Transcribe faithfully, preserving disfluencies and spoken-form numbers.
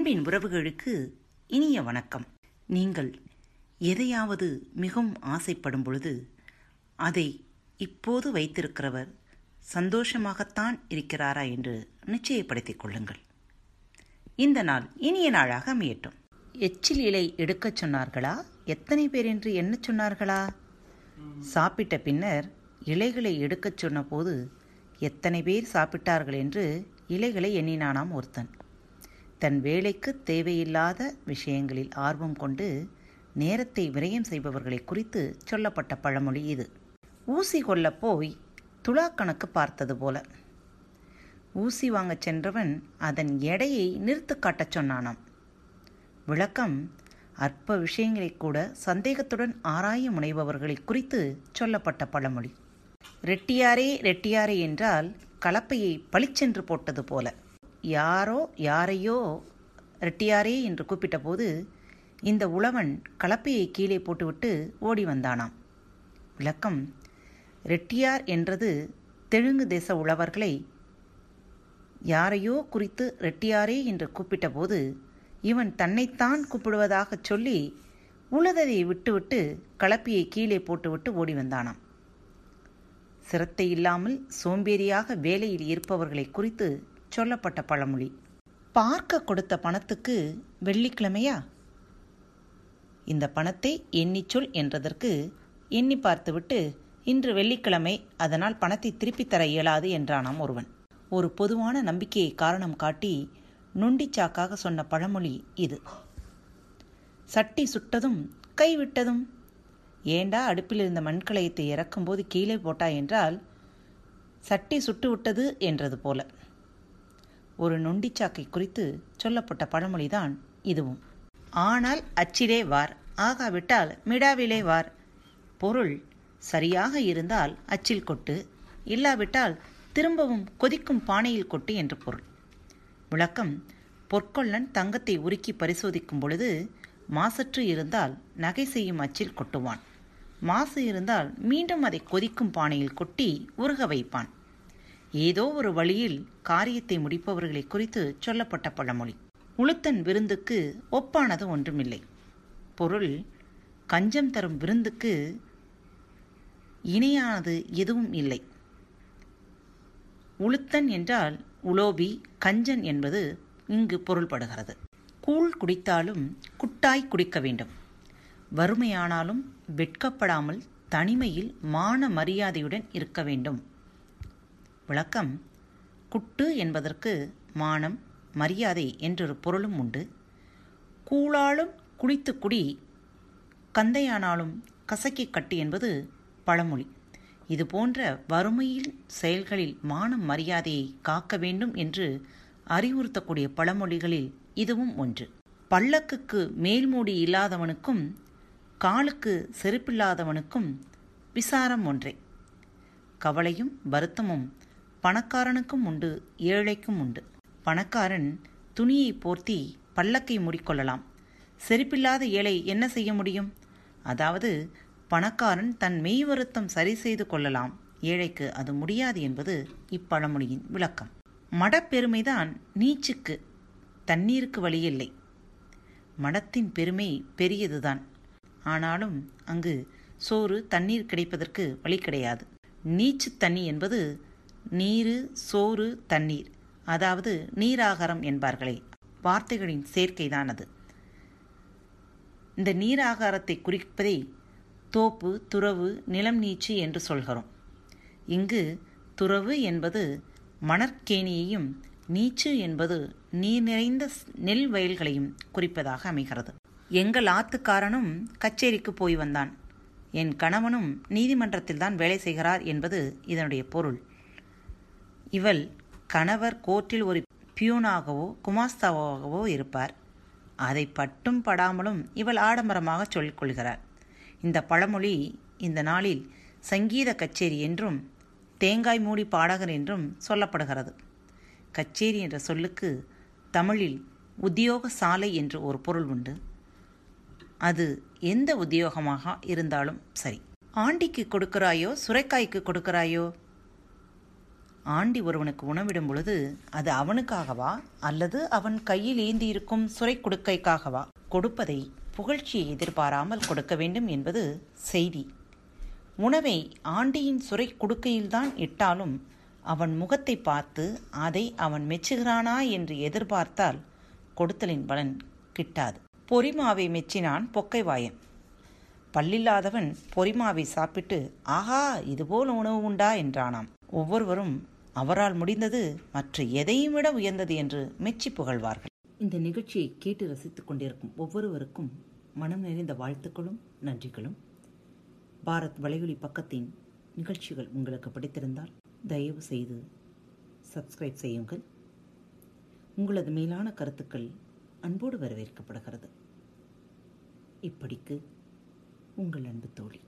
அன்பின் உறவுகளுக்கு இனிய வணக்கம். நீங்கள் எதையாவது மிகவும் ஆசைப்படும் பொழுது அதை இப்போது வைத்திருக்கிறவர் சந்தோஷமாகத்தான் இருக்கிறாரா என்று நிச்சயப்படுத்திக் கொள்ளுங்கள். இந்த நாள் இனிய நாளாக அமையட்டும். எச்சில் இலை எடுக்கச் சொன்னார்களா, எத்தனை பேர் என்று என்ன சொன்னார்களா? சாப்பிட்ட பின்னர் இலைகளை எடுக்கச் சொன்னபோது எத்தனை பேர் சாப்பிட்டார்கள் என்று இலைகளை எண்ணினானாம் ஒருத்தன். தன் வேலைக்கு தேவையில்லாத விஷயங்களில் ஆர்வம் கொண்டு நேரத்தை விரயம் செய்பவர்களை குறித்து சொல்லப்பட்ட பழமொழி இது. ஊசி கொல்ல போய் துலாக்கணக்கு பார்த்தது போல. ஊசி வாங்கச் சென்றவன் அதன் எடையை நிறுத்து காட்டச் சொன்னானாம். விளக்கம், அற்ப விஷயங்களை கூட சந்தேகத்துடன் ஆராய முனைபவர்களை குறித்து சொல்லப்பட்ட பழமொழி. ரெட்டியாரே ரெட்டியாரே என்றால் கலப்பையை பளிச்சென்று போட்டது போல. யாரோ யாரையோ ரெட்டியாரே என்று கூப்பிட்ட போது இந்த உழவன் கலப்பையை கீழே போட்டுவிட்டு ஓடி வந்தானாம். விளக்கம், ரெட்டியார் என்றது தெலுங்கு தேச உழவர்களை யாரையோ குறித்து ரெட்டியாரே என்று கூப்பிட்ட போது இவன் தன்னைத்தான் கூப்பிடுவதாகச் சொல்லி உழுததை விட்டுவிட்டு கலப்பையை கீழே போட்டுவிட்டு ஓடி வந்தானாம். சிரத்தை இல்லாமல் சோம்பேறியாக வேலையில் இருப்பவர்களை குறித்து சொல்லப்பட்ட பழமொழி. பார்க்க கொடுத்த பணத்துக்கு வெள்ளிக்கிழமையா? இந்த பணத்தை எண்ணிச்சொல் என்றதற்கு எண்ணி பார்த்துவிட்டு இன்று வெள்ளிக்கிழமை, அதனால் பணத்தை திருப்பித் தர இயலாது என்றானாம் ஒருவன். ஒரு பொதுவான நம்பிக்கையை காரணம் காட்டி நொண்டிச்சாக்காக சொன்ன பழமொழி இது. சட்டி சுட்டதும் கைவிட்டதும். ஏண்டா அடுப்பில் இருந்த மண்கலயத்தை இறக்கும்போது கீழே போட்டா என்றால் சட்டி சுட்டுவிட்டது என்றது போல. ஒரு நொண்டிச்சாக்கை குறித்து சொல்லப்பட்ட பழமொழிதான் இதுவும். ஆனால் அச்சிலே வார், ஆகாவிட்டால் மிடாவிலே வார். பொருள், சரியாக இருந்தால் அச்சில் கொட்டு, இல்லாவிட்டால் திரும்பவும் கொதிக்கும் பானையில் கொட்டு என்று பொருள். விளக்கம், பொற்கொள்ளன் தங்கத்தை உருக்கி பரிசோதிக்கும் பொழுது மாசற்று இருந்தால் நகை செய்யும் அச்சில் கொட்டுவான், மாசு இருந்தால் மீண்டும் அதை கொதிக்கும் பானையில் கொட்டி உருக வைப்பான். ஏதோ ஒரு வழியில் காரியத்தை முடிப்பவர்களை குறித்து சொல்லப்பட்ட பழமொழி. உளுத்தன் விருந்துக்கு ஒப்பானது ஒன்றுமில்லை. பொருள், கஞ்சம் தரும் விருந்துக்கு இணையானது எதுவும் இல்லை. உளுத்தன் என்றால் உலோபி, கஞ்சன் என்பது இங்கு பொருள்படுகிறது. கூழ் குடித்தாலும் குட்டாய் குடிக்க வேண்டும். வறுமையானாலும் வெட்கப்படாமல் தனிமையில் மான மரியாதையுடன் இருக்க வேண்டும். விளக்கம், குட்டு என்பதற்கு மானம் மரியாதை என்றொரு பொருளும் உண்டு. கூழாலும் குடித்து குடி, கந்தையானாலும் கசக்கி கட்டு என்பது பழமொழி. இதுபோன்ற வறுமையில் செயல்களில் மானம் மரியாதையை காக்க வேண்டும் என்று அறிவுறுத்தக்கூடிய பழமொழிகளில் இதுவும் ஒன்று. பல்லக்குக்கு மேல்மூடி இல்லாதவனுக்கும் காலுக்கு செருப்பில்லாதவனுக்கும் விசாரம் ஒன்றே. கவலையும் வருத்தமும் பணக்காரனுக்கும் உண்டு, ஏழைக்கும் உண்டு. பணக்காரன் துணியை போர்த்தி பல்லக்கை மூடிக்கொள்ளலாம், செருப்பில்லாத ஏழை என்ன செய்ய முடியும்? அதாவது, பணக்காரன் தன் மெய் வருத்தம் சரி செய்து கொள்ளலாம், ஏழைக்கு அது முடியாது என்பது இப்பழமொழியின் விளக்கம். மடப்பெருமைதான் நீச்சுக்கு, தண்ணீருக்கு வழியில்லை. மடத்தின் பெருமை பெரியதுதான், ஆனாலும் அங்கு சோறு தண்ணீர் கிடைப்பதற்கு வழி கிடையாது. நீச்சு தண்ணி என்பது நீரு சோறு தண்ணீர், அதாவது நீராகாரம் என்பார்களே, வார்த்தைகளின் சேர்க்கைதான் அது. இந்த நீராகாரத்தை குறிப்பதை தோப்பு துறவு நிலம் நீச்சு என்று சொல்கிறோம். இங்கு துறவு என்பது மணற்கேணியையும் நீச்சு என்பது நீர் நிறைந்த நெல் வயல்களையும் குறிப்பதாக அமைகிறது. எங்கள் ஆத்துக்காரனும் கச்சேரிக்கு போய் வந்தான், என் கணவனும் நீதிமன்றத்தில்தான் வேலை செய்கிறார் என்பது இதனுடைய பொருள். இவள் கணவர் கோர்ட்டில் ஒரு பியூனாகவோ குமாஸ்தாவாகவோ இருப்பார், அதை பட்டும் படாமலும் இவள் ஆடம்பரமாக சொல்லிக்கொள்கிறார். இந்த பழமொழி இந்த நாளில் சங்கீத கச்சேரி என்றும் தேங்காய் மூடி பாடகர் என்றும் சொல்லப்படுகிறது. கச்சேரி என்ற சொல்லுக்கு தமிழில் உத்தியோக சாலை என்று ஒரு பொருள் உண்டு. அது எந்த உத்தியோகமாக இருந்தாலும் சரி. ஆண்டிக்கு கொடுக்கிறாயோ சுரைக்காய்க்கு கொடுக்கிறாயோ, ஆண்டி ஒருவனுக்கு உணவிடும் பொழுது அது அவனுக்காகவா அல்லது அவன் கையில் ஏந்தியிருக்கும் சுரை கொடுக்கைக்காகவா? கொடுப்பதை புகழ்ச்சியை எதிர்பாராமல் கொடுக்க வேண்டும் என்பது செய்தி. உணவை ஆண்டியின் சுரை கொடுக்கையில்தான் இட்டாலும் அவன் முகத்தை பார்த்து அதை அவன் மெச்சுகிறானா என்று எதிர்பார்த்தால் கொடுத்தலின் பலன் கிட்டாது. பொறிமாவை மெச்சினான் பொக்கைவாயன். பல்லில்லாதவன் பொறிமாவை சாப்பிட்டு ஆஹா இதுபோல் உணவு உண்டா என்றானாம். ஒவ்வொருவரும் அவரால் முடிந்தது மற்ற எதையும் விட உயர்ந்தது என்று மெச்சி புகழ்வார்கள். இந்த நிகழ்ச்சியை கேட்டு ரசித்து கொண்டிருக்கும் ஒவ்வொருவருக்கும் மனம் நிறைந்த வாழ்த்துக்களும் நன்றிகளும். பாரத் வலையொலி பக்கத்தின் நிகழ்ச்சிகள் உங்களுக்கு பிடித்திருந்தால் தயவு செய்து சப்ஸ்கிரைப் செய்யுங்கள். உங்களது மேலான கருத்துக்கள் அன்போடு வரவேற்கப்படுகிறது. இப்படிக்கு உங்கள் அன்பு தோழி.